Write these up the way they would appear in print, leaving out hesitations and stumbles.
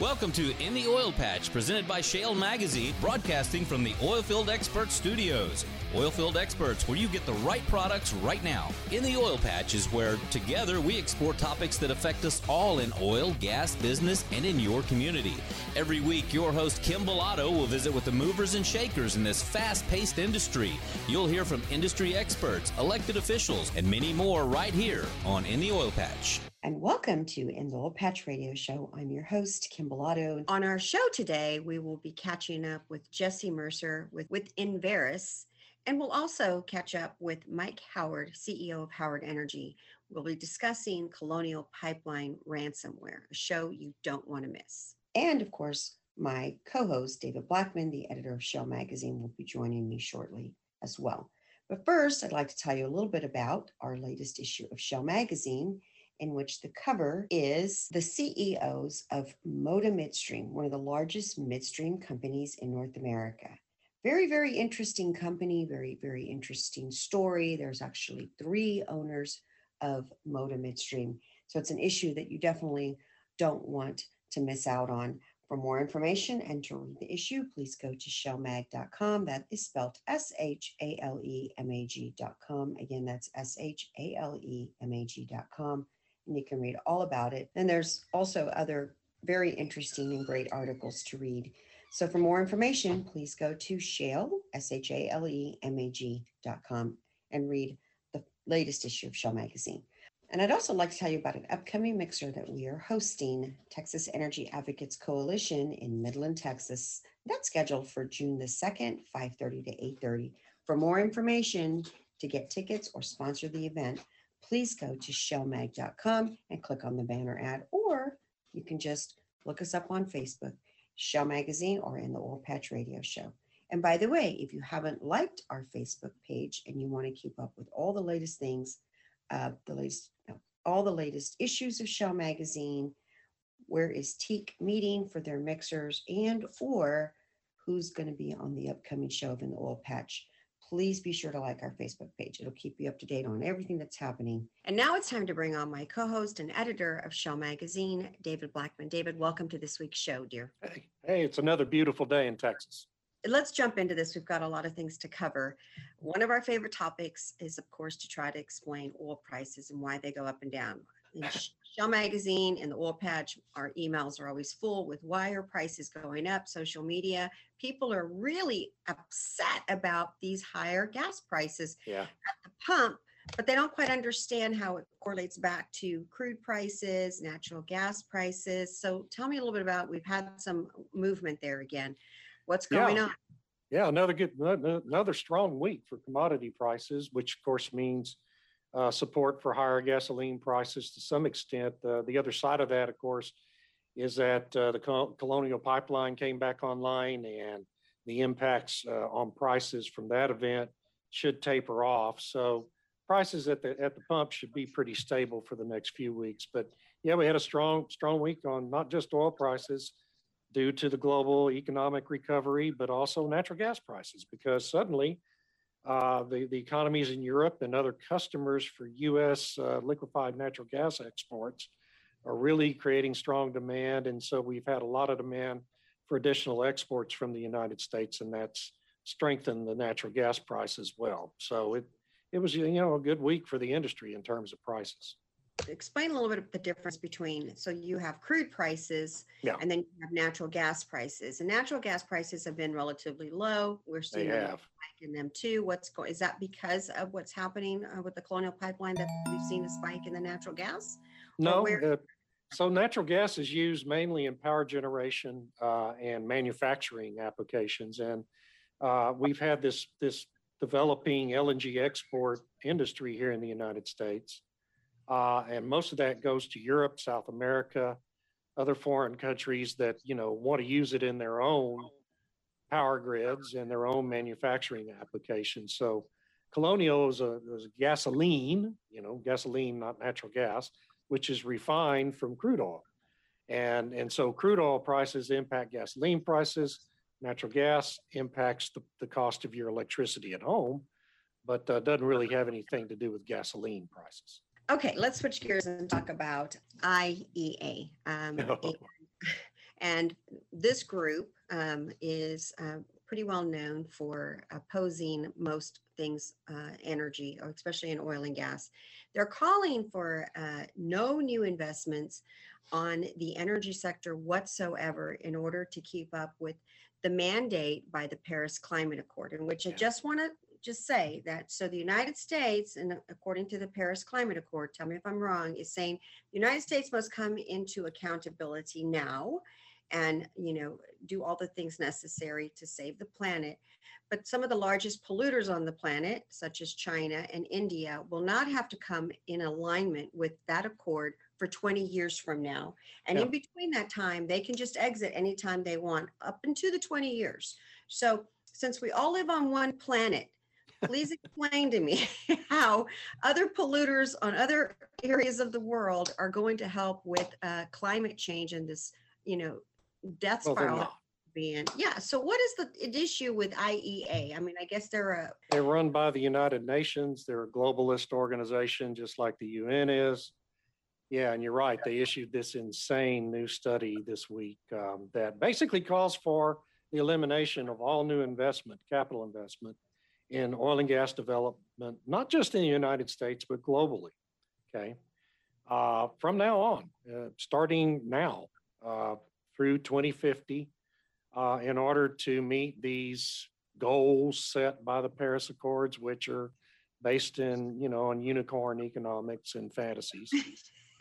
Welcome to In the Oil Patch, presented by Shale Magazine, broadcasting from the Oilfield Expert Studios. Oilfield Experts, where you get the right products right now. In the Oil Patch is where, together, we explore topics that affect us all in oil, gas, business, and in your community. Every week, your host, Kim Bilotto, will visit with the movers and shakers in this fast-paced industry. You'll hear from industry experts, elected officials, and many more right here on In the Oil Patch. And welcome to In the Oil Patch Radio Show. I'm your host, Kim Bilotto. On our show today, we will be catching up with Jesse Mercer with Enverus, and we'll also catch up with Mike Howard, CEO of Howard Energy. We'll be discussing Colonial Pipeline ransomware, a show you don't want to miss. And of course, my co-host, David Blackman, the editor of Shale Magazine, will be joining me shortly as well. But first, I'd like to tell you a little bit about our latest issue of Shale Magazine, in which the cover is the CEOs of Moda Midstream, one of the largest midstream companies in North America. Very, very interesting company, very, very interesting story. There's actually three owners of Moda Midstream. So it's an issue that you definitely don't want to miss out on. For more information and to read the issue, please go to shalemag.com. That is spelled S-H-A-L-E-M-A-G.com. Again, that's S-H-A-L-E-M-A-G.com. And you can read all about it. And there's also other very interesting and great articles to read. So for more information, please go to shale, S-H-A-L-E-M-A-G.com, and read the latest issue of Shale Magazine. And I'd also like to tell you about an upcoming mixer that we are hosting, Texas Energy Advocates Coalition in Midland, Texas. That's scheduled for June the 2nd, 5:30 to 8:30. For more information, to get tickets or sponsor the event, please go to shalemag.com and click on the banner ad, or you can just look us up on Facebook, Shale Magazine, or In the Oil Patch Radio Show. And by the way, if you haven't liked our Facebook page and you want to keep up with all the latest things, all the latest issues of Shale Magazine, where is Teak meeting for their mixers, and or who's going to be on the upcoming show of In the Oil Patch, please be sure to like our Facebook page. It'll keep you up to date on everything that's happening. And now it's time to bring on my co-host and editor of Shale Magazine, David Blackman. David, welcome to this week's show, dear. Hey, it's another beautiful day in Texas. Let's jump into this. We've got a lot of things to cover. One of our favorite topics is, of course, to try to explain oil prices and why they go up and down. In Shale Magazine and the Oil Patch, our emails are always full with why are prices going up, social media. People are really upset about these higher gas prices at the pump, but they don't quite understand how it correlates back to crude prices, natural gas prices. So tell me a little bit about, we've had some movement there again. What's going on? Yeah, another strong week for commodity prices, which of course means support for higher gasoline prices to some extent. The other side of that, of course, is that the Colonial Pipeline came back online, and the impacts on prices from that event should taper off. So prices at the pump should be pretty stable for the next few weeks. But yeah, we had a strong week on not just oil prices, due to the global economic recovery, but also natural gas prices, because suddenly the economies in Europe and other customers for U.S. Liquefied natural gas exports are really creating strong demand. And so we've had a lot of demand for additional exports from the United States, and that's strengthened the natural gas price as well. So it was, a good week for the industry in terms of prices. Explain a little bit of the difference between, so you have crude prices and then you have natural gas prices, and natural gas prices have been relatively low. We're seeing them spike in them too. Is that because of what's happening with the Colonial Pipeline that we've seen a spike in the natural gas? No. So natural gas is used mainly in power generation and manufacturing applications. And we've had this developing LNG export industry here in the United States. And most of that goes to Europe, South America, other foreign countries that, want to use it in their own power grids and their own manufacturing applications. So Colonial is a gasoline, not natural gas, which is refined from crude oil. And so crude oil prices impact gasoline prices. Natural gas impacts the cost of your electricity at home, but doesn't really have anything to do with gasoline prices. Okay, let's switch gears and talk about IEA. And this group is pretty well known for opposing most things energy, especially in oil and gas. They're calling for no new investments on the energy sector whatsoever in order to keep up with the mandate by the Paris Climate Accord, in which I just want to just say that, so the United States, and according to the Paris Climate Accord, tell me if I'm wrong, is saying the United States must come into accountability now and, you know, do all the things necessary to save the planet. But some of the largest polluters on the planet, such as China and India, will not have to come in alignment with that accord for 20 years from now. And in between that time, they can just exit anytime they want up into the 20 years. So since we all live on one planet, please explain to me how other polluters on other areas of the world are going to help with climate change and this, you know, death spiral. So what is the issue with IEA? I mean, I guess they're run by the United Nations. They're a globalist organization, just like the UN is. Yeah, and you're right. They issued this insane new study this week that basically calls for the elimination of all new investment, capital investment, in oil and gas development, not just in the United States, but globally, okay? From now on, starting now through 2050, in order to meet these goals set by the Paris Accords, which are based in, you know, on unicorn economics and fantasies.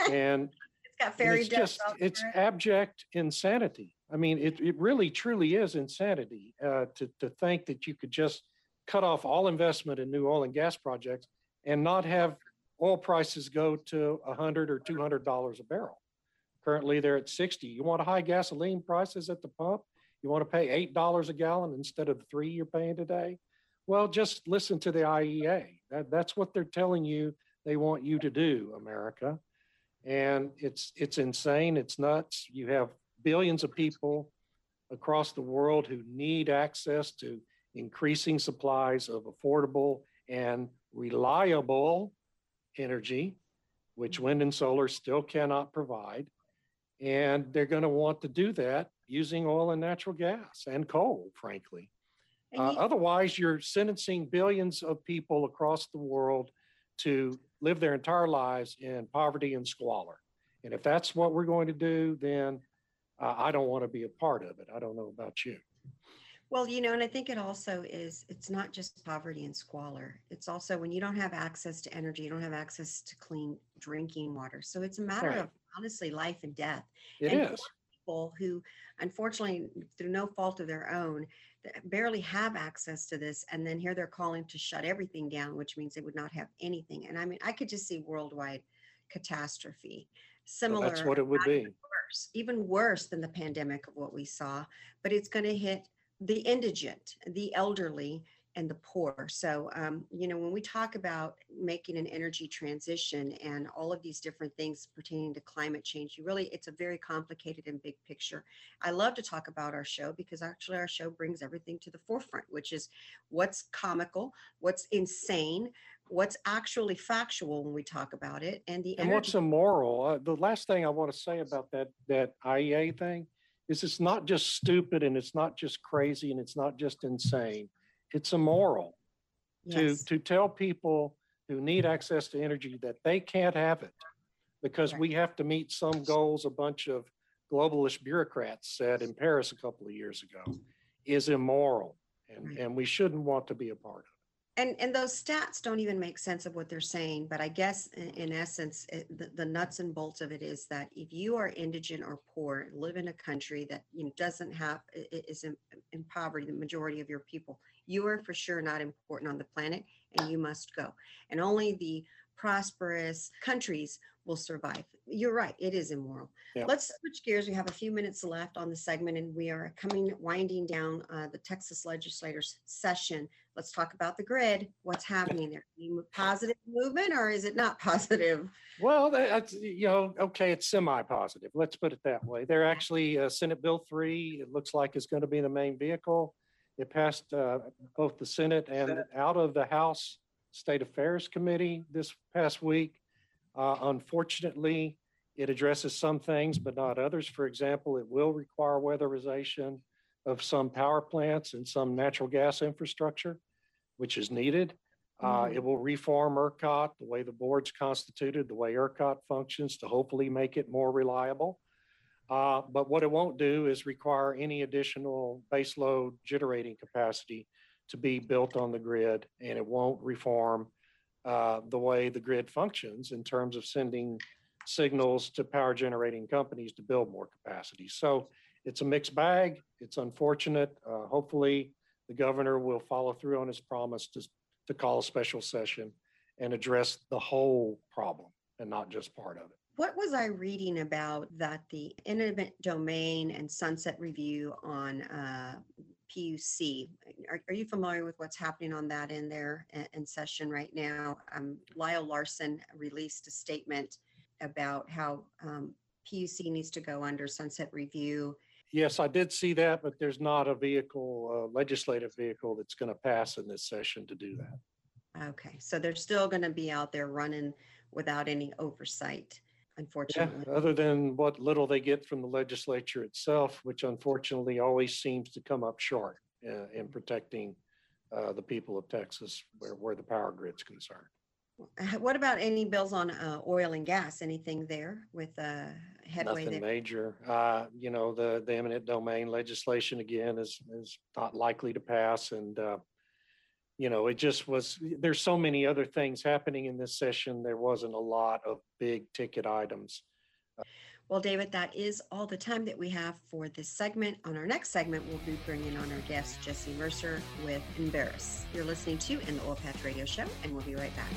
And it's got fairy dust. It's abject insanity. I mean, it really truly is insanity to think that you could just cut off all investment in new oil and gas projects and not have oil prices go to $100 or $200 a barrel. Currently, they're at 60. You want high gasoline prices at the pump? You want to pay $8 a gallon instead of the $3 you're paying today? Well, just listen to the IEA. That's what they're telling you they want you to do, America. And it's insane. It's nuts. You have billions of people across the world who need access to increasing supplies of affordable and reliable energy, which wind and solar still cannot provide. And they're going to want to do that using oil and natural gas and coal, frankly. Otherwise, you're sentencing billions of people across the world to live their entire lives in poverty and squalor. And if that's what we're going to do, then I don't want to be a part of it. I don't know about you. Well, you know, and I think it also is, it's not just poverty and squalor. It's also when you don't have access to energy, you don't have access to clean drinking water. So it's a matter of, honestly, life and death. It is. People who, unfortunately, through no fault of their own, barely have access to this. And then here they're calling to shut everything down, which means they would not have anything. And I mean, I could just see worldwide catastrophe. Similar. Well, that's what it would be. Even worse than the pandemic of what we saw. But it's going to hit the indigent, the elderly, and the poor. So, you know, when we talk about making an energy transition and all of these different things pertaining to climate change, it's a very complicated and big picture. I love to talk about our show because actually our show brings everything to the forefront, which is what's comical, what's insane, what's actually factual when we talk about it. And what's immoral. The last thing I want to say about that IEA thing is it's not just stupid and it's not just crazy and it's not just insane. It's immoral to tell people who need access to energy that they can't have it because we have to meet some goals a bunch of globalist bureaucrats said in Paris a couple of years ago is immoral and we shouldn't want to be a part of it. And those stats don't even make sense of what they're saying. But I guess in essence, the nuts and bolts of it is that if you are indigent or poor, live in a country that doesn't have, is in poverty, the majority of your people, you are for sure not important on the planet and you must go. And only the prosperous countries will survive. You're right. It is immoral. Yeah. Let's switch gears. We have a few minutes left on the segment and we are winding down the Texas legislators session. Let's talk about the grid. What's happening there? Positive movement or is it not positive? Well, that's, okay, it's semi-positive. Let's put it that way. They're actually Senate Bill 3, it looks like is going to be the main vehicle. It passed both the Senate and out of the House State Affairs Committee this past week. Unfortunately, It addresses some things, but not others. For example, it will require weatherization of some power plants and some natural gas infrastructure, which is needed. It will reform ERCOT, the way the board's constituted, the way ERCOT functions, to hopefully make it more reliable. But what it won't do is require any additional baseload generating capacity to be built on the grid, and it won't reform the way the grid functions in terms of sending signals to power generating companies to build more capacity. So it's a mixed bag. It's unfortunate. Hopefully the governor will follow through on his promise to call a special session and address the whole problem and not just part of it. What was I reading about that the eminent domain and sunset review on PUC? Are you familiar with what's happening on that in there in session right now? Lyle Larson released a statement about how PUC needs to go under sunset review. Yes, I did see that, but there's not a vehicle, a legislative vehicle that's going to pass in this session to do that. Okay, so they're still going to be out there running without any oversight, unfortunately. Yeah, other than what little they get from the legislature itself, which unfortunately always seems to come up short in protecting the people of Texas where the power grid's concerned. What about any bills on oil and gas? Anything there with headway? Nothing there? Major. You know, the eminent domain legislation, again, is not likely to pass. And, you know, it just was, there's so many other things happening in this session. There wasn't a lot of big ticket items. Well, David, that is all the time that we have for this segment. On our next segment, we'll be bringing on our guest, Jesse Mercer with Enverus. You're listening to In the Oil Patch Radio Show, and we'll be right back.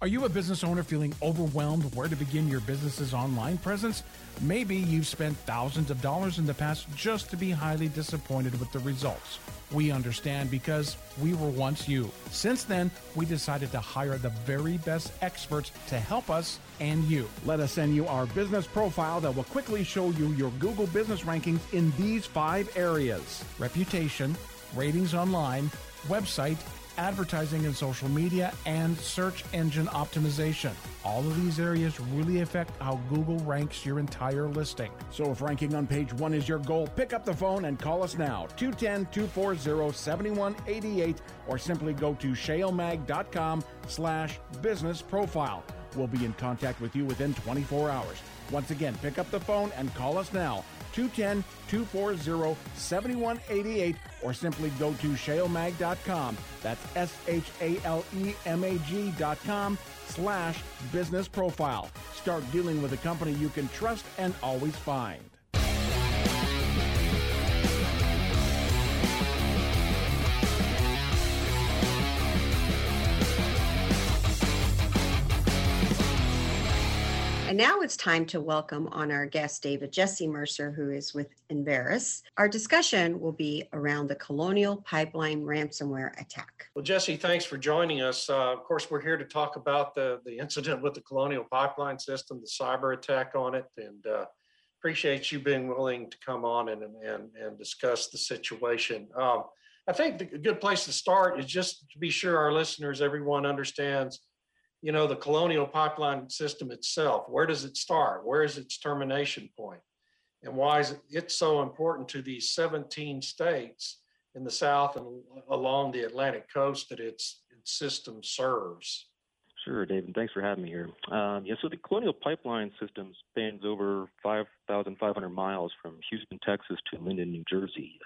Are you a business owner feeling overwhelmed where to begin your business's online presence? Maybe you've spent thousands of dollars in the past just to be highly disappointed with the results. We understand because we were once you. Since then, we decided to hire the very best experts to help us and you. Let us send you our business profile that will quickly show you your Google business rankings in these 5 areas: reputation, ratings online, website, advertising and social media, and search engine optimization. All of these areas really affect how Google ranks your entire listing. So if ranking on page 1 is your goal, pick up the phone and call us now, 210-240-7188, or simply go to shalemag.com/business profile. We'll be in contact with you within 24 hours. Once again, pick up the phone and call us now, 210-240-7188, or simply go to shalemag.com. That's shalemag.com/business profile. Start dealing with a company you can trust and always find. And now it's time to welcome on our guest, David Jesse Mercer, who is with Enverus. Our discussion will be around the Colonial Pipeline ransomware attack. Well, Jesse, thanks for joining us. Of course, we're here to talk about the incident with the Colonial Pipeline system, the cyber attack on it, and appreciate you being willing to come on and discuss the situation. I think a good place to start is just to be sure our listeners, everyone understands, you know, the Colonial Pipeline system itself. Where does it start? Where is its termination point? And why is it so important to these 17 states in the South and along the Atlantic coast that its system serves? Sure, David. Thanks for having me here. So the Colonial Pipeline system spans over 5,500 miles from Houston, Texas to Linden, New Jersey.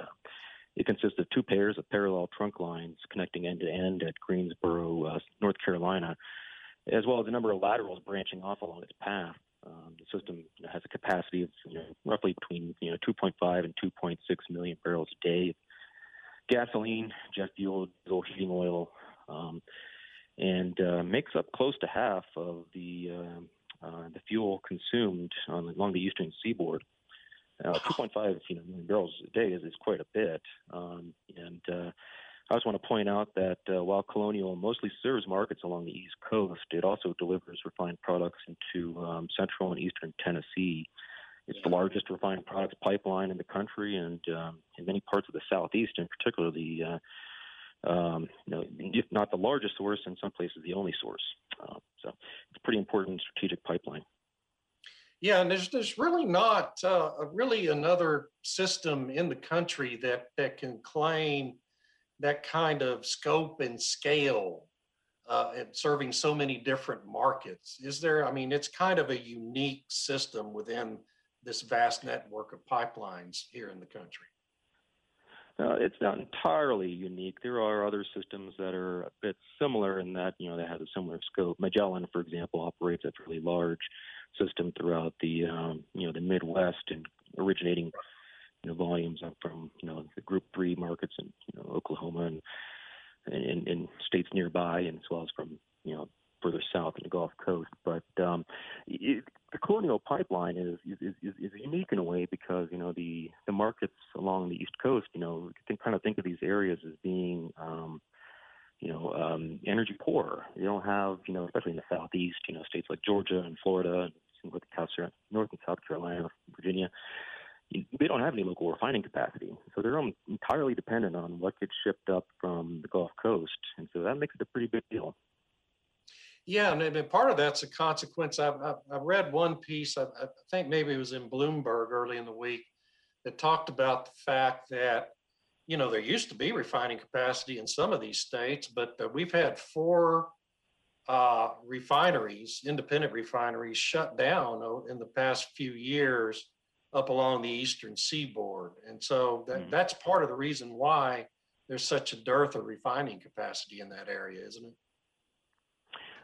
It consists of 2 pairs of parallel trunk lines connecting end-to-end at Greensboro, North Carolina, as well as a number of laterals branching off along its path. The system has a capacity of roughly between 2.5 and 2.6 million barrels a day of gasoline, jet fuel, diesel, heating oil, and makes up close to half of the fuel consumed along the eastern seaboard. 2.5 million barrels a day is quite a bit, I just want to point out that while Colonial mostly serves markets along the East Coast, it also delivers refined products into central and eastern Tennessee. It's the largest refined products pipeline in the country, and in many parts of the Southeast, in particular, if not the largest source, in some places the only source. So it's a pretty important strategic pipeline. Yeah, and there's really not really another system in the country that can claim that kind of scope and scale and serving so many different markets. Is there? I mean, it's kind of a unique system within this vast network of pipelines here in the country. No, it's not entirely unique. There are other systems that are a bit similar in that, you know, they have a similar scope. Magellan, for example, operates a really large system throughout the, you know, the Midwest and originating, you know, volumes up from, you know, the Group 3 markets in, you know, Oklahoma and states nearby, and as well as from, you know, further south in the Gulf Coast. But the Colonial Pipeline is unique in a way because, you know, the markets along the East Coast, you know, you can kind of think of these areas as being, you know, energy poor. You don't have, you know, especially in the Southeast, you know, states like Georgia and Florida, and North and South Carolina, Virginia, they don't have any local refining capacity. So they're entirely dependent on what gets shipped up from the Gulf Coast. And so that makes it a pretty big deal. Yeah, and part of that's a consequence. I read one piece, I think maybe it was in Bloomberg early in the week, that talked about the fact that, you know, there used to be refining capacity in some of these states, but we've had four refineries, independent refineries, shut down in the past few years up along the eastern seaboard. And so that's part of the reason why there's such a dearth of refining capacity in that area, isn't it?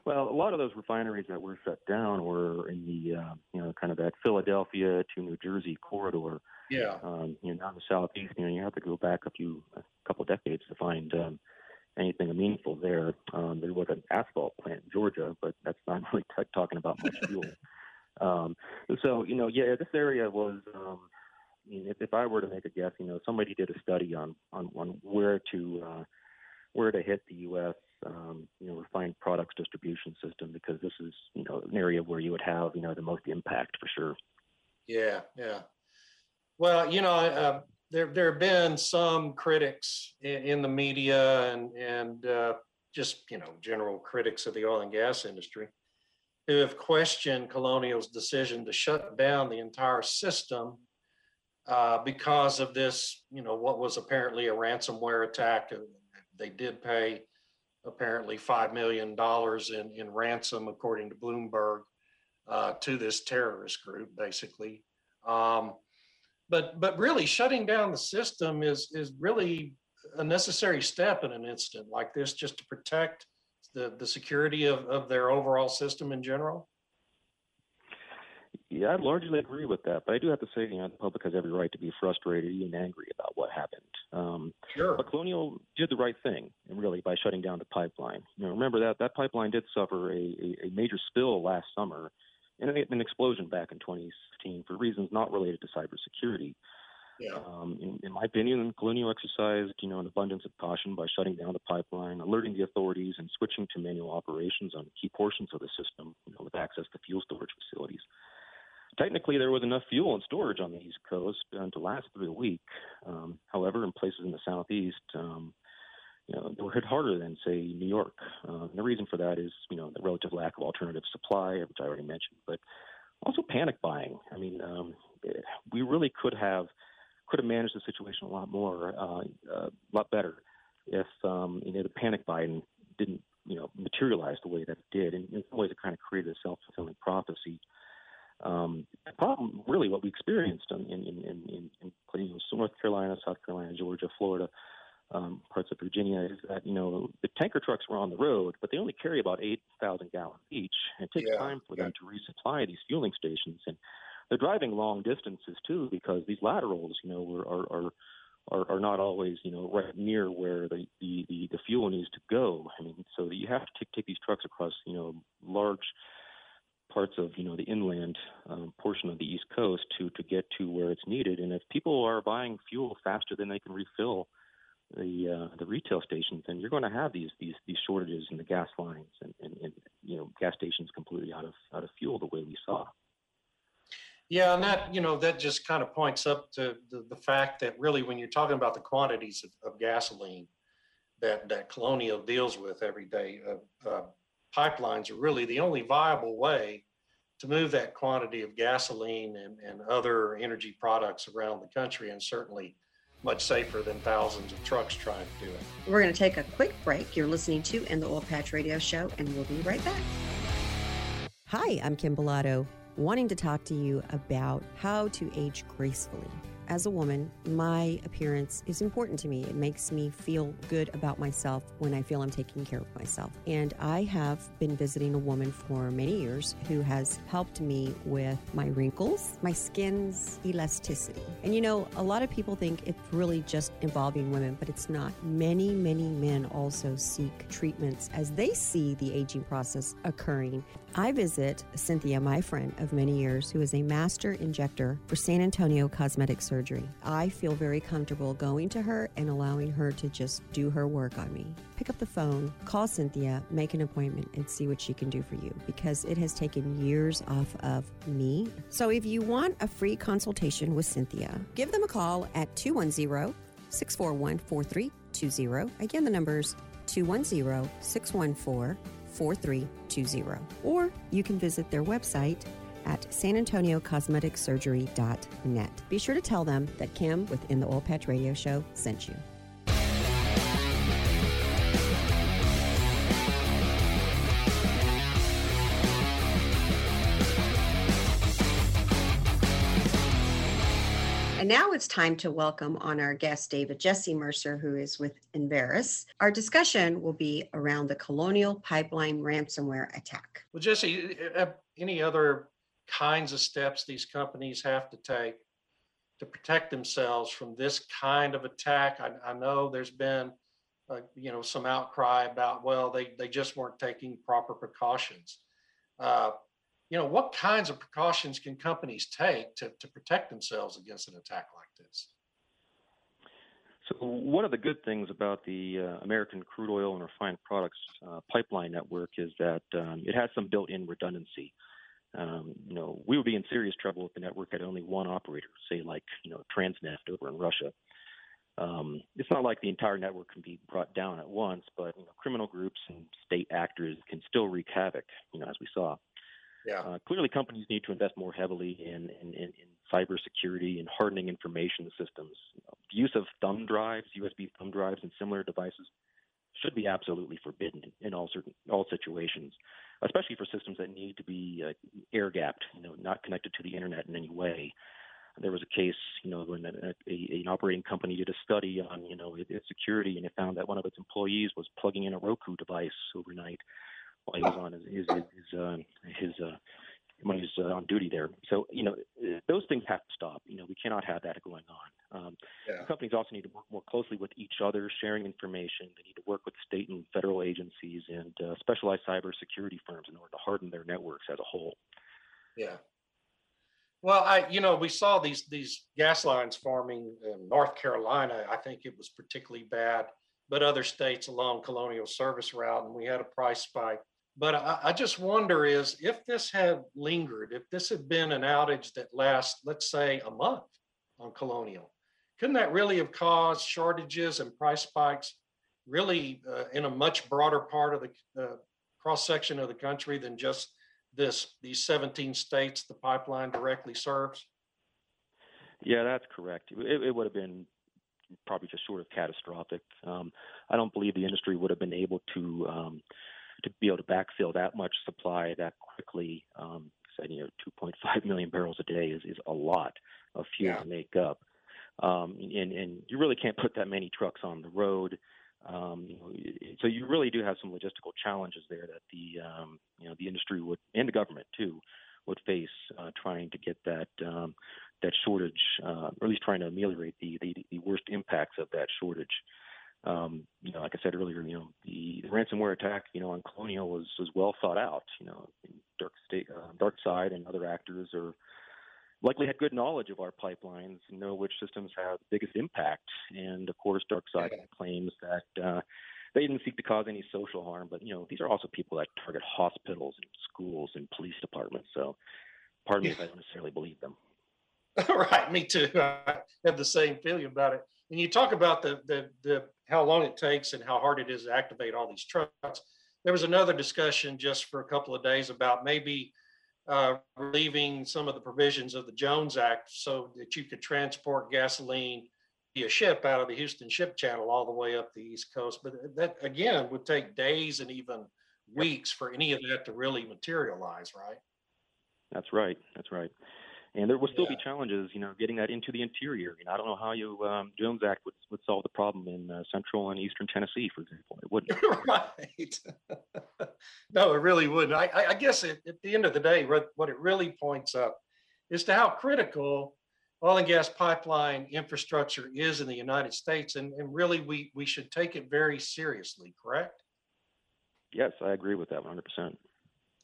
Well, a lot of those refineries that were shut down were in the, you know, kind of that Philadelphia to New Jersey corridor. Yeah. You know, down the Southeast, you know, you have to go back a couple decades to find anything meaningful there. There was an asphalt plant in Georgia, but that's not really talking about much fuel. So, you know, yeah, this area was, I mean, if I were to make a guess, you know, somebody did a study on where to hit the U.S., you know, refined products distribution system, because this is, you know, an area where you would have, you know, the most impact for sure. Yeah. Well, you know, there have been some critics in the media and just, you know, general critics of the oil and gas industry who have questioned Colonial's decision to shut down the entire system because of this, you know, what was apparently a ransomware attack. They did pay apparently $5 million in ransom, according to Bloomberg, to this terrorist group, basically. But really, shutting down the system is really a necessary step in an incident like this, just to protect the security of their overall system in general. Yeah, I largely agree with that, but I do have to say, you know, the public has every right to be frustrated and angry about what happened. Sure. But Colonial did the right thing, and really, by shutting down the pipeline. You know, remember that pipeline did suffer a major spill last summer, and an explosion back in 2016 for reasons not related to cybersecurity. Yeah. In my opinion, Colonial exercised, you know, an abundance of caution by shutting down the pipeline, alerting the authorities, and switching to manual operations on key portions of the system, you know, with access to fuel storage facilities. Technically, there was enough fuel and storage on the East Coast to last through the week. However, in places in the Southeast, you know, they were hit harder than, say, New York. And the reason for that is, you know, the relative lack of alternative supply, which I already mentioned, but also panic buying. I mean, we really could have managed the situation a lot better, if you know, the panic buying didn't, you know, materialize the way that it did. And in some ways, it kind of created a self-fulfilling prophecy. The problem, really, what we experienced in North Carolina, South Carolina, Georgia, Florida, parts of Virginia, is that, you know, the tanker trucks were on the road, but they only carry about 8,000 gallons each. And it takes time for them to resupply these fueling stations, and they're driving long distances too, because these laterals, you know, are not always, you know, right near where the fuel needs to go. I mean, so you have to take these trucks across, you know, large parts of, you know, the inland portion of the East Coast to get to where it's needed. And if people are buying fuel faster than they can refill the retail stations, then you're going to have these shortages in the gas lines and you know, gas stations completely out of fuel the way we saw. Yeah, and that, you know, that just kind of points up to the fact that really, when you're talking about the quantities of gasoline that Colonial deals with every day, pipelines are really the only viable way to move that quantity of gasoline and other energy products around the country, and certainly much safer than thousands of trucks trying to do it. We're going to take a quick break. You're listening to In the Oil Patch Radio Show, and we'll be right back. Hi, I'm Kim Bilotto, wanting to talk to you about how to age gracefully. As a woman, my appearance is important to me. It makes me feel good about myself when I feel I'm taking care of myself. And I have been visiting a woman for many years who has helped me with my wrinkles, my skin's elasticity. And you know, a lot of people think it's really just involving women, but it's not. Many, many men also seek treatments as they see the aging process occurring. I visit Cynthia, my friend of many years, who is a master injector for San Antonio Cosmetic Surgery. I feel very comfortable going to her and allowing her to just do her work on me. Pick up the phone, call Cynthia, make an appointment, and see what she can do for you, because it has taken years off of me. So if you want a free consultation with Cynthia, give them a call at 210-641-4320. Again, the number is 210-614-4320. Or you can visit their website at sanantoniocosmeticsurgery.net. Be sure to tell them that Kim with In the Oil Patch Radio Show sent you. And now it's time to welcome on our guest, David Jesse Mercer, who is with Enverus. Our discussion will be around the Colonial Pipeline ransomware attack. Well, Jesse, any other kinds of steps these companies have to take to protect themselves from this kind of attack? I know there's been, some outcry about, well, they just weren't taking proper precautions. What kinds of precautions can companies take to protect themselves against an attack like this? So one of the good things about the American Crude Oil and Refined Products pipeline network is that it has some built-in redundancy. We would be in serious trouble if the network had only one operator, say like, Transneft over in Russia. It's not like the entire network can be brought down at once, but criminal groups and state actors can still wreak havoc, as we saw. Yeah. Clearly, companies need to invest more heavily in cybersecurity and hardening information systems. The use of thumb drives, USB thumb drives, and similar devices should be absolutely forbidden in all situations, especially for systems that need to be air-gapped, not connected to the internet in any way. There was a case, when an operating company did a study on, its security, and it found that one of its employees was plugging in a Roku device overnight while he was on on duty there. So, those things have to stop. We cannot have that going on. Companies also need to work more closely with each other, sharing information. They need to work with state and federal agencies and specialized cybersecurity firms in order to harden their networks as a whole. Yeah. Well, we saw these gas lines forming in North Carolina. I think it was particularly bad, but other states along Colonial Service Route, and we had a price spike. But I just wonder is if this had lingered, if this had been an outage that lasts, let's say, a month on Colonial, couldn't that really have caused shortages and price spikes really in a much broader part of the cross-section of the country than just these 17 states the pipeline directly serves? Yeah, that's correct. It would have been probably just short of catastrophic. I don't believe the industry would have been able to be able to backfill that much supply that quickly. 2.5 million barrels a day is a lot of fuel to make up. And you really can't put that many trucks on the road. So you really do have some logistical challenges there that the industry would, and the government too, would face trying to get that shortage, or at least trying to ameliorate the worst impacts of that shortage. Like I said earlier, the ransomware attack, on Colonial was well thought out. Darkside and other actors are likely had good knowledge of our pipelines and know which systems have the biggest impact. And of course, Darkside claims that they didn't seek to cause any social harm, but these are also people that target hospitals and schools and police departments. So, pardon me if I don't necessarily believe them. Right, me too. I have the same feeling about it. And you talk about the how long it takes and how hard it is to activate all these trucks. There was another discussion just for a couple of days about maybe relieving some of the provisions of the Jones Act so that you could transport gasoline via ship out of the Houston Ship Channel all the way up the East Coast. But that, again, would take days and even weeks for any of that to really materialize, right? That's right. That's right. And there will still be challenges, you know, getting that into the interior. You know, I don't know how you Jones Act would solve the problem in central and eastern Tennessee, for example. It wouldn't. Right. No, it really wouldn't. I guess at the end of the day, what it really points up is to how critical oil and gas pipeline infrastructure is in the United States. And really, we should take it very seriously, correct? Yes, I agree with that 100%.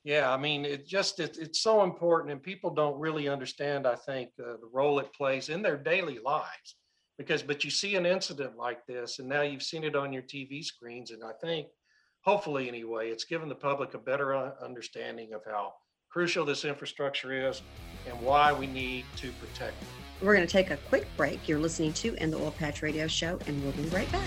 Yeah, I mean, it's so important, and people don't really understand, I think, the role it plays in their daily lives. But you see an incident like this, and now you've seen it on your TV screens, and I think, hopefully anyway, it's given the public a better understanding of how crucial this infrastructure is and why we need to protect it. We're going to take a quick break. You're listening to In the Oil Patch Radio Show, and we'll be right back.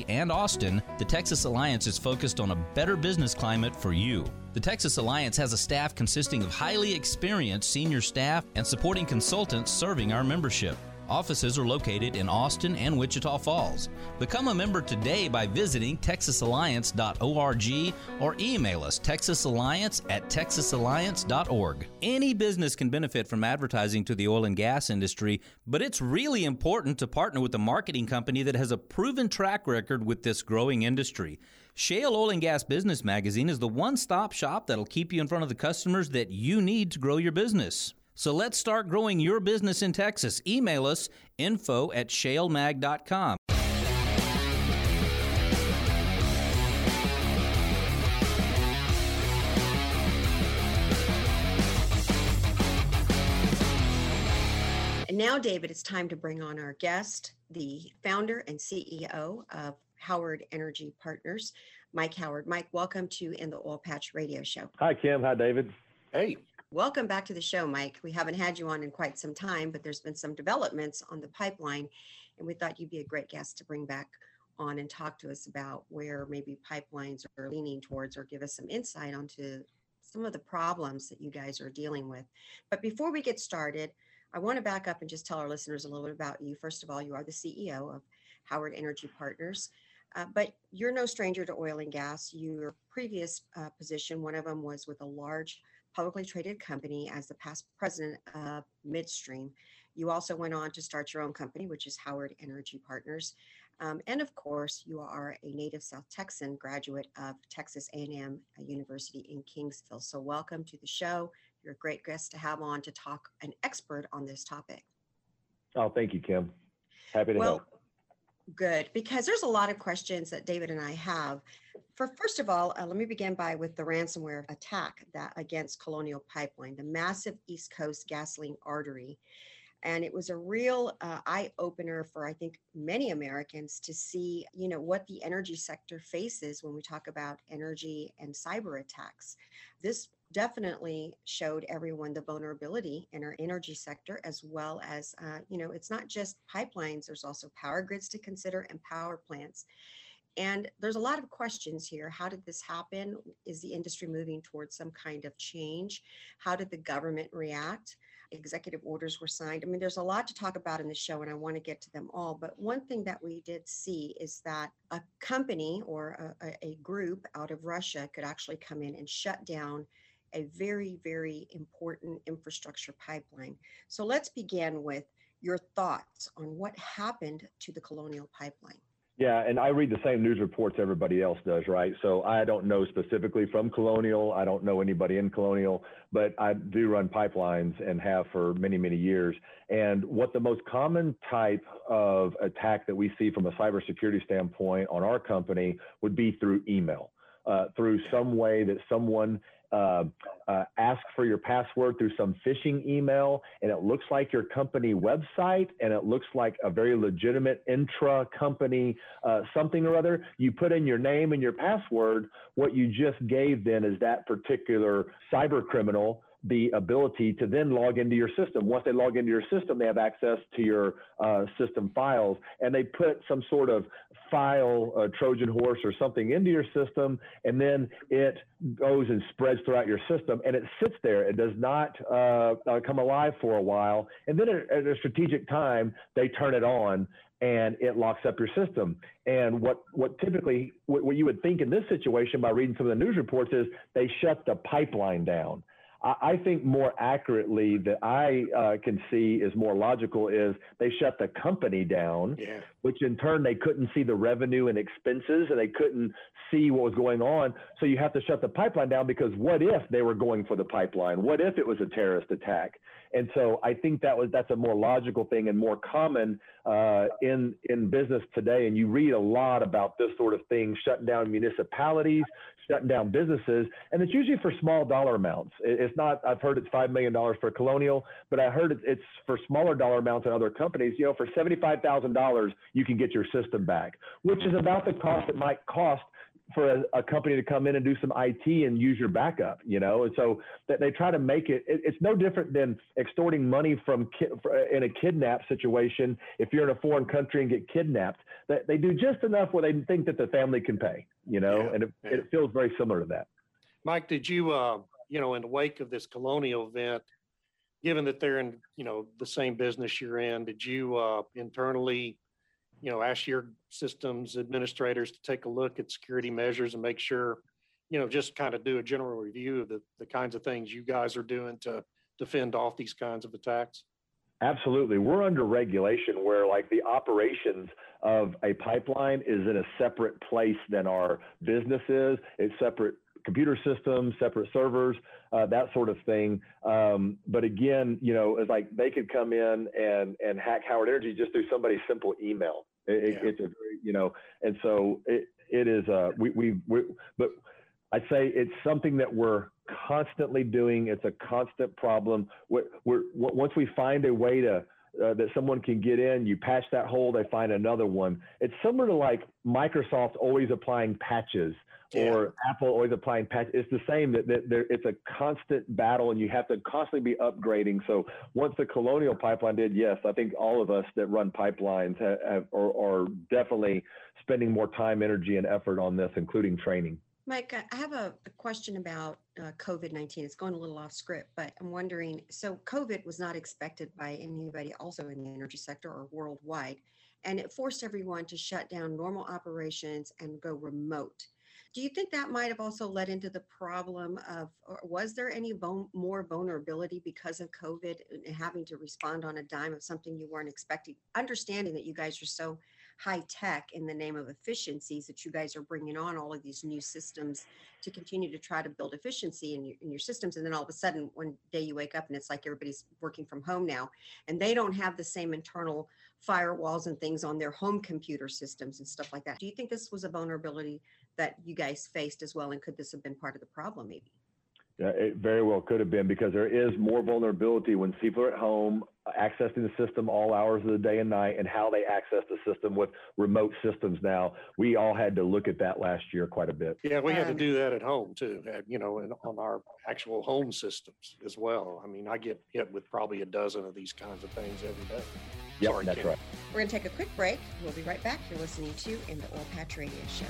and Austin, the Texas Alliance is focused on a better business climate for you. The Texas Alliance has a staff consisting of highly experienced senior staff and supporting consultants serving our membership. Offices are located in Austin and Wichita Falls. Become a member today by visiting texasalliance.org or email us texasalliance@texasalliance.org. Any business can benefit from advertising to the oil and gas industry, but it's really important to partner with a marketing company that has a proven track record with this growing industry. Shale Oil and Gas Business Magazine is the one-stop shop that'll keep you in front of the customers that you need to grow your business. So let's start growing your business in Texas. Email us info@shalemag.com. And now, David, it's time to bring on our guest, the founder and CEO of Howard Energy Partners, Mike Howard. Mike, welcome to In the Oil Patch Radio Show. Hi, Kim. Hi, David. Hey. Welcome back to the show, Mike. We haven't had you on in quite some time, but there's been some developments on the pipeline, and we thought you'd be a great guest to bring back on and talk to us about where maybe pipelines are leaning towards or give us some insight onto some of the problems that you guys are dealing with. But before we get started, I want to back up and just tell our listeners a little bit about you. First of all, you are the CEO of Howard Energy Partners. But you're no stranger to oil and gas. Your previous position, one of them was with a large publicly traded company as the past president of Midstream. You also went on to start your own company, which is Howard Energy Partners. And of course, you are a native South Texan graduate of Texas A&M University in Kingsville. So welcome to the show. You're a great guest to have on to talk, an expert on this topic. Oh, thank you, Kim. Happy to help. Good, because there's a lot of questions that David and I have. First of all, let me begin with the ransomware attack that against Colonial Pipeline, the massive East Coast gasoline artery. And it was a real eye-opener for, I think, many Americans to see, you know, what the energy sector faces when we talk about energy and cyber attacks. This definitely showed everyone the vulnerability in our energy sector, as well as, you know, it's not just pipelines, there's also power grids to consider and power plants. And there's a lot of questions here. How did this happen? Is the industry moving towards some kind of change? How did the government react? Executive orders were signed. I mean, there's a lot to talk about in the show, and I want to get to them all. But one thing that we did see is that a company or a group out of Russia could actually come in and shut down a very, very important infrastructure pipeline. So let's begin with your thoughts on what happened to the Colonial Pipeline. Yeah, and I read the same news reports everybody else does, right? So I don't know specifically from Colonial. I don't know anybody in Colonial, but I do run pipelines and have for many, many years. And what the most common type of attack that we see from a cybersecurity standpoint on our company would be through email, through some way that someone ask for your password through some phishing email, and it looks like your company website, and it looks like a very legitimate intra-company something or other. You put in your name and your password. What you just gave then is that particular cyber criminal the ability to then log into your system. Once they log into your system, they have access to your system files, and they put some sort of file, Trojan horse or something into your system, and then it goes and spreads throughout your system, and it sits there. It does not come alive for a while, and then at a strategic time, they turn it on, and it locks up your system. And what typically you would think in this situation by reading some of the news reports is they shut the pipeline down. I think more accurately that I can see is more logical is they shut the company down, yeah, which in turn they couldn't see the revenue and expenses, and they couldn't see what was going on. So you have to shut the pipeline down because what if they were going for the pipeline? What if it was a terrorist attack? And so I think that's a more logical thing and more common in business today. And you read a lot about this sort of thing, shutting down municipalities, shutting down businesses, and it's usually for small dollar amounts. It's not, I've heard it's $5 million for Colonial, but I heard it's for smaller dollar amounts in other companies. You know, for $75,000, you can get your system back, which is about the cost it might cost for a company to come in and do some IT and use your backup, you know? And so that they try to make it's no different than extorting money in a kidnap situation. If you're in a foreign country and get kidnapped, they do just enough where they think that the family can pay, you know? Yeah, and it feels very similar to that. Mike, did you, in the wake of this Colonial event, given that they're in, the same business you're in, did you internally, ask your systems administrators to take a look at security measures and make sure, just kind of do a general review of the kinds of things you guys are doing to defend off these kinds of attacks? Absolutely. We're under regulation where like the operations of a pipeline is in a separate place than our business is. It's separate computer systems, separate servers, that sort of thing. But again, it's like they could come in and hack Howard Energy just through somebody's simple email. It's a very, and so it is but I'd say it's something that we're constantly doing. It's a constant problem. Once we find a way to that someone can get in, you patch that hole, they find another one. It's similar to like Microsoft always applying patches. Yeah. Or Apple always applying patches. It's the same that it's a constant battle, and you have to constantly be upgrading. So once the Colonial Pipeline did, yes, I think all of us that run pipelines are definitely spending more time, energy, and effort on this, including training. Mike, I have a question about COVID-19. It's going a little off script, but I'm wondering, so COVID was not expected by anybody also in the energy sector or worldwide, and it forced everyone to shut down normal operations and go remote. Do you think that might have also led into the problem of, or was there any more vulnerability because of COVID and having to respond on a dime of something you weren't expecting? Understanding that you guys are so high tech in the name of efficiencies that you guys are bringing on all of these new systems to continue to try to build efficiency in your systems. And then all of a sudden, one day you wake up and it's like everybody's working from home now, and they don't have the same internal firewalls and things on their home computer systems and stuff like that. Do you think this was a vulnerability that you guys faced as well? And could this have been part of the problem maybe? Yeah, it very well could have been, because there is more vulnerability when people are at home accessing the system all hours of the day and night, and how they access the system with remote systems now. We all had to look at that last year quite a bit. Yeah, we had to do that at home too, and on our actual home systems as well. I mean, I get hit with probably a dozen of these kinds of things every day. Yep, sorry, that's Kim. Right. We're going to take a quick break. We'll be right back. You're listening to In the Oil Patch Radio Show.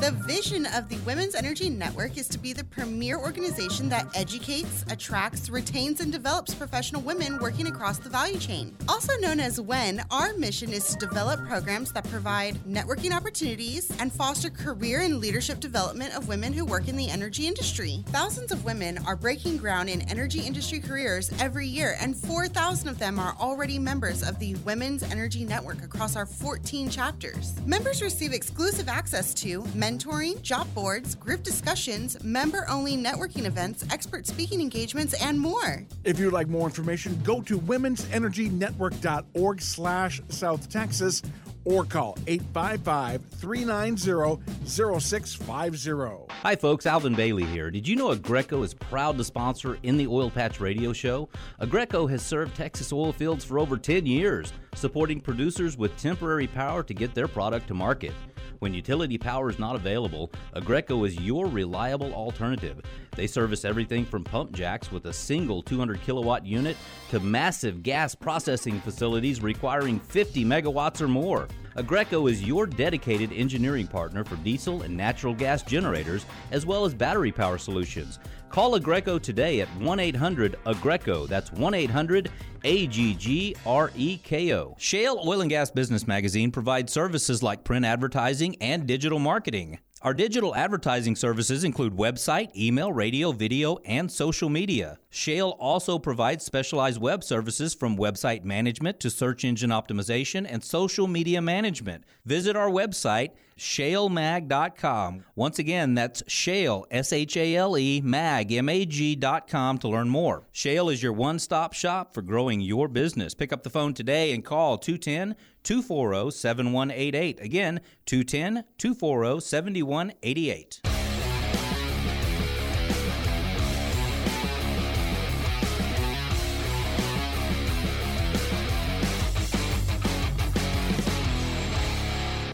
The vision of the Women's Energy Network is to be the premier organization that educates, attracts, retains, and develops professional women working across the value chain. Also known as WEN, our mission is to develop programs that provide networking opportunities and foster career and leadership development of women who work in the energy industry. Thousands of women are breaking ground in energy industry careers every year, and 4,000 of them are already members of the Women's Energy Network across our 14 chapters. Members receive exclusive access to mentoring, job boards, group discussions, member-only networking events, expert speaking engagements, and more. If you'd like more information, go to womensenergynetwork.org/South Texas or call 855-390-0650. Hi folks, Alvin Bailey here. Did you know Aggreko is proud to sponsor In the Oil Patch radio show? Aggreko has served Texas oil fields for over 10 years, supporting producers with temporary power to get their product to market. When utility power is not available, Aggreko is your reliable alternative. They service everything from pump jacks with a single 200-kilowatt unit to massive gas processing facilities requiring 50 megawatts or more. Aggreko is your dedicated engineering partner for diesel and natural gas generators, as well as battery power solutions. Call Aggreko today at 1-800-AGGREKO. That's 1-800-AGGREKO. Shale Oil and Gas Business Magazine provides services like print advertising and digital marketing. Our digital advertising services include website, email, radio, video, and social media. Shale also provides specialized web services from website management to search engine optimization and social media management. Visit our website, shalemag.com. Once again, that's shale, S-H-A-L-E, mag, M-A-G.com to learn more. Shale is your one-stop shop for growing your business. Pick up the phone today and call 210-240-7188. Again, 210-240-7188.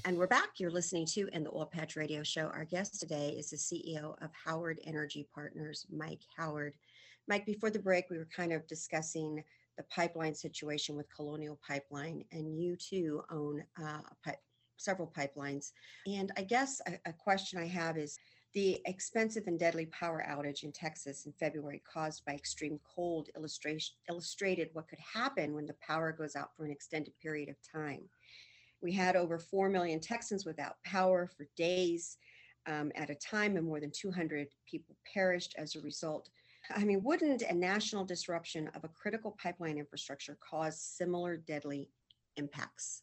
And we're back. You're listening to In the Oil Patch Radio Show. Our guest today is the CEO of Howard Energy Partners, Mike Howard. Mike, before the break, we were kind of discussing the pipeline situation with Colonial Pipeline, and you too own several pipelines. And I guess a question I have is the expensive and deadly power outage in Texas in February caused by extreme cold illustrated what could happen when the power goes out for an extended period of time. We had over 4 million Texans without power for days at a time, and more than 200 people perished as a result. I mean, wouldn't a national disruption of a critical pipeline infrastructure cause similar deadly impacts?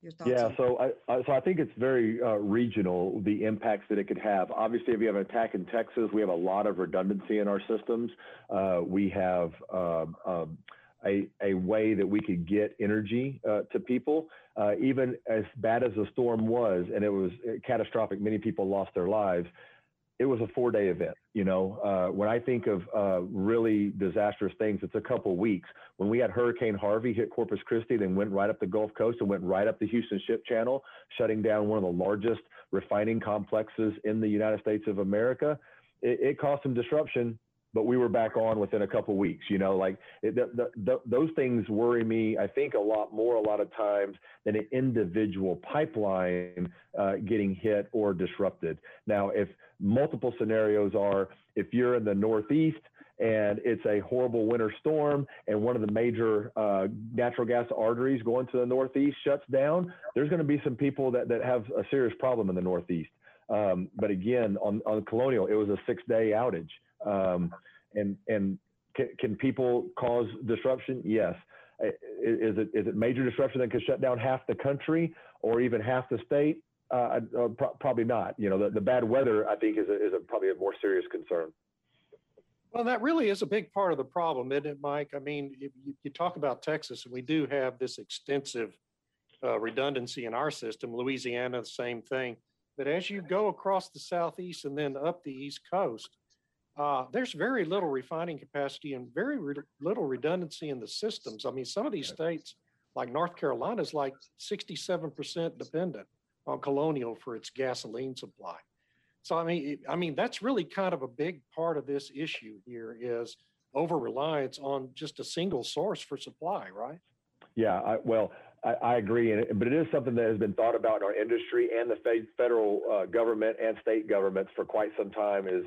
Your thoughts? Yeah, so I think it's very regional, the impacts that it could have. Obviously, if you have an attack in Texas, we have a lot of redundancy in our systems. We have a way that we could get energy to people, even as bad as the storm was, and it was catastrophic. Many people lost their lives. It was a 4-day event. When I think of really disastrous things, it's a couple weeks. When we had Hurricane Harvey hit Corpus Christi, then went right up the Gulf Coast and went right up the Houston Ship Channel, shutting down one of the largest refining complexes in the United States of America, it caused some disruption, but we were back on within a couple weeks. Those things worry me, I think, a lot of times than an individual pipeline getting hit or disrupted. Now, if multiple scenarios are, if you're in the Northeast and it's a horrible winter storm and one of the major natural gas arteries going to the Northeast shuts down, there's going to be some people that have a serious problem in the Northeast. But again, on Colonial, it was a 6-day outage. Can people cause disruption? Yes. Is it major disruption that could shut down half the country or even half the state? Probably not. The bad weather, I think, is probably a more serious concern. Well, that really is a big part of the problem, isn't it, Mike? I mean, you talk about Texas, and we do have this extensive redundancy in our system. Louisiana, the same thing. But as you go across the Southeast and then up the East Coast, there's very little refining capacity and very little redundancy in the systems. I mean, some of these states, like North Carolina, is like 67% dependent on Colonial for its gasoline supply. So, I mean, that's really kind of a big part of this issue here is over-reliance on just a single source for supply, right? Yeah, I agree, but it is something that has been thought about in our industry and the federal government and state governments for quite some time is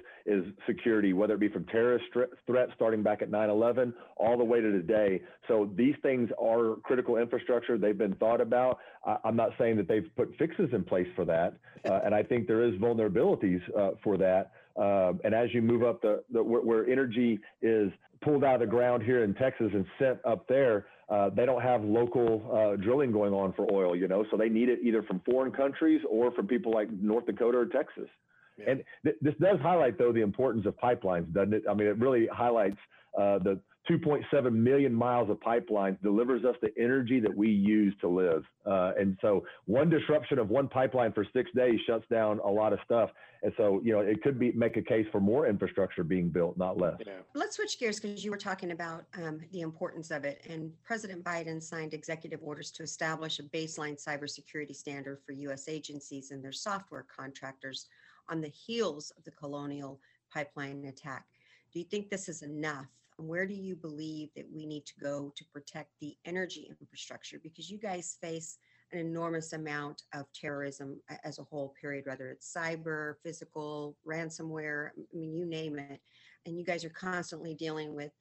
security, whether it be from terrorist threats starting back at 9/11 all the way to today. So these things are critical infrastructure. They've been thought about. I'm not saying that they've put fixes in place for that, and I think there is vulnerabilities for that. And as you move up where energy is pulled out of the ground here in Texas and sent up there, they don't have local drilling going on for oil, so they need it either from foreign countries or from people like North Dakota or Texas. Yeah. And this does highlight, though, the importance of pipelines, doesn't it? I mean, it really highlights the 2.7 million miles of pipelines delivers us the energy that we use to live. And so one disruption of one pipeline for 6 days shuts down a lot of stuff. And so, you know, it could be make a case for more infrastructure being built, not less. Yeah. Let's switch gears because you were talking about the importance of it. And President Biden signed executive orders to establish a baseline cybersecurity standard for U.S. agencies and their software contractors on the heels of the Colonial Pipeline attack. Do you think this is enough? Where do you believe that we need to go to protect the energy infrastructure? Because you guys face an enormous amount of terrorism as a whole period, whether it's cyber, physical, ransomware, I mean, you name it. And you guys are constantly dealing with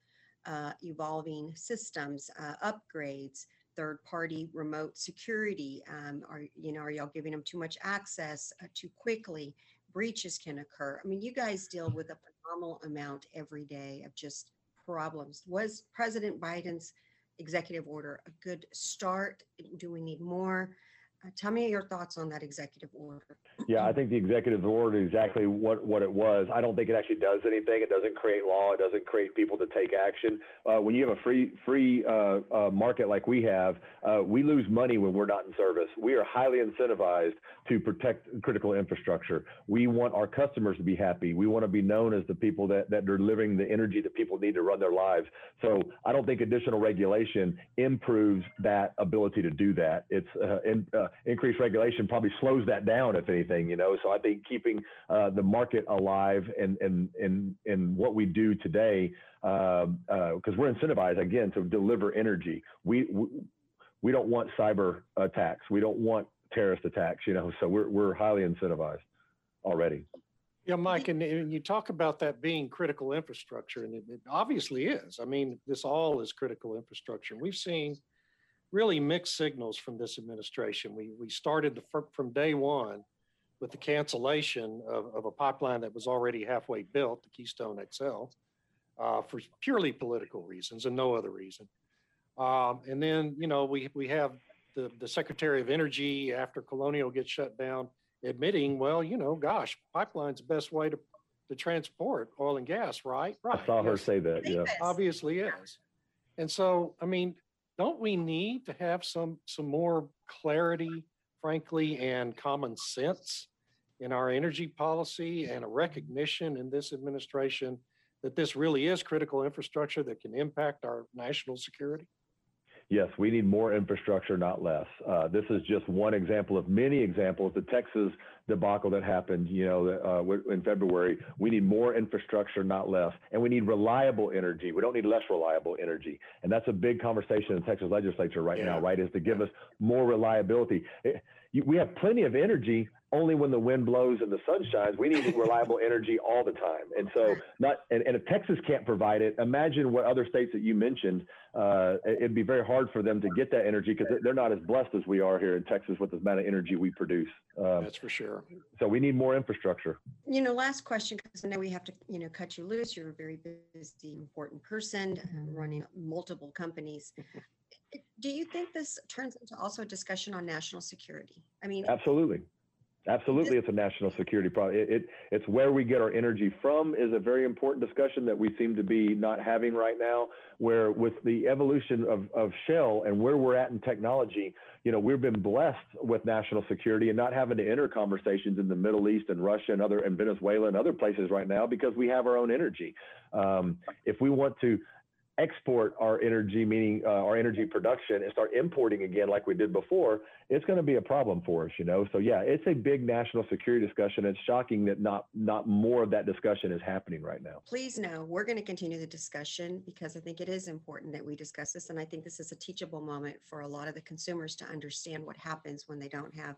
evolving systems, upgrades, third-party remote security. Are y'all giving them too much access too quickly? Breaches can occur. I mean, you guys deal with a phenomenal amount every day of just problems. Was President Biden's executive order a good start? Do we need more? Tell me your thoughts on that executive order. Yeah, I think the executive order is exactly what it was. I don't think it actually does anything. It doesn't create law. It doesn't create people to take action. When you have a free market like we have, we lose money when we're not in service. We are highly incentivized to protect critical infrastructure. We want our customers to be happy. We want to be known as the people that are delivering the energy that people need to run their lives. So I don't think additional regulation improves that ability to do that. It's increased regulation probably slows that down, if anything, you know. So I think keeping the market alive and what we do today, because we're incentivized again to deliver energy. We don't want cyber attacks. We don't want terrorist attacks, you know. So we're highly incentivized already. Yeah, Mike, and you talk about that being critical infrastructure, and it obviously is. I mean, this all is critical infrastructure. We've seen really mixed signals from this administration. We started from day one with the cancellation of a pipeline that was already halfway built, the Keystone XL, for purely political reasons and no other reason. And then, you know, we have the Secretary of Energy after Colonial gets shut down admitting, well, you know, gosh, pipeline's the best way to transport oil and gas, right? Right. I saw her say that, yeah. Obviously is. And so, I mean, don't we need to have some more clarity, frankly, and common sense in our energy policy and a recognition in this administration that this really is critical infrastructure that can impact our national security? Yes, we need more infrastructure, not less. This is just one example of many examples. The Texas debacle that happened, you know, in February, we need more infrastructure, not less. And we need reliable energy. We don't need less reliable energy. And that's a big conversation in the Texas legislature right now, right, is to give us more reliability. We have plenty of energy only when the wind blows and the sun shines. We need reliable energy all the time. And so if Texas can't provide it, imagine what other states that you mentioned, it'd be very hard for them to get that energy because they're not as blessed as we are here in Texas with the amount of energy we produce. That's for sure. So we need more infrastructure. You know, last question, because I know we have to, you know, cut you loose. You're a very busy, important person running multiple companies. Do you think this turns into also a discussion on national security? I mean, Absolutely, it's a national security problem. It's where we get our energy from is a very important discussion that we seem to be not having right now, where with the evolution of Shell and where we're at in technology, you know, we've been blessed with national security and not having to enter conversations in the Middle East and Russia and other and Venezuela and other places right now because we have our own energy. If we want to export our energy, meaning our energy production, and start importing again like we did before, it's going to be a problem for us, you know. So yeah, it's a big national security discussion. It's shocking that not more of that discussion is happening right now. Please know we're going to continue the discussion because I think it is important that we discuss this, and I think this is a teachable moment for a lot of the consumers to understand what happens when they don't have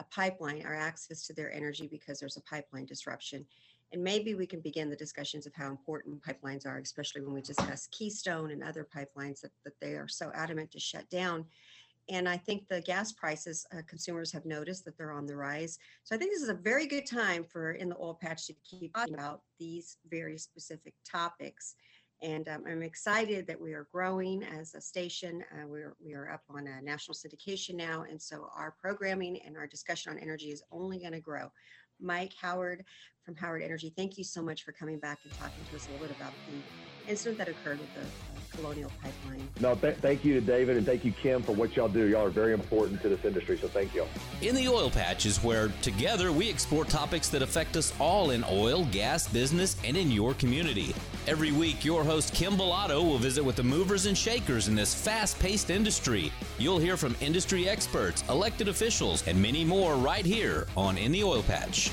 a pipeline or access to their energy because there's a pipeline disruption. And maybe we can begin the discussions of how important pipelines are, especially when we discuss Keystone and other pipelines that they are so adamant to shut down. And I think the gas prices, consumers have noticed that they're on the rise. So I think this is a very good time for In the Oil Patch to keep talking about these very specific topics. And I'm excited that we are growing as a station. We are up on a national syndication now. And so our programming and our discussion on energy is only going to grow. Mike Howard from Howard Energy. Thank you so much for coming back and talking to us a little bit about the incident that occurred with the Colonial Pipeline. No, thank you to David and thank you, Kim, for what y'all do. Y'all are very important to this industry, so thank y'all. In the Oil Patch is where, together, we explore topics that affect us all in oil, gas, business, and in your community. Every week, your host, Kim Bilotto, will visit with the movers and shakers in this fast-paced industry. You'll hear from industry experts, elected officials, and many more right here on In the Oil Patch.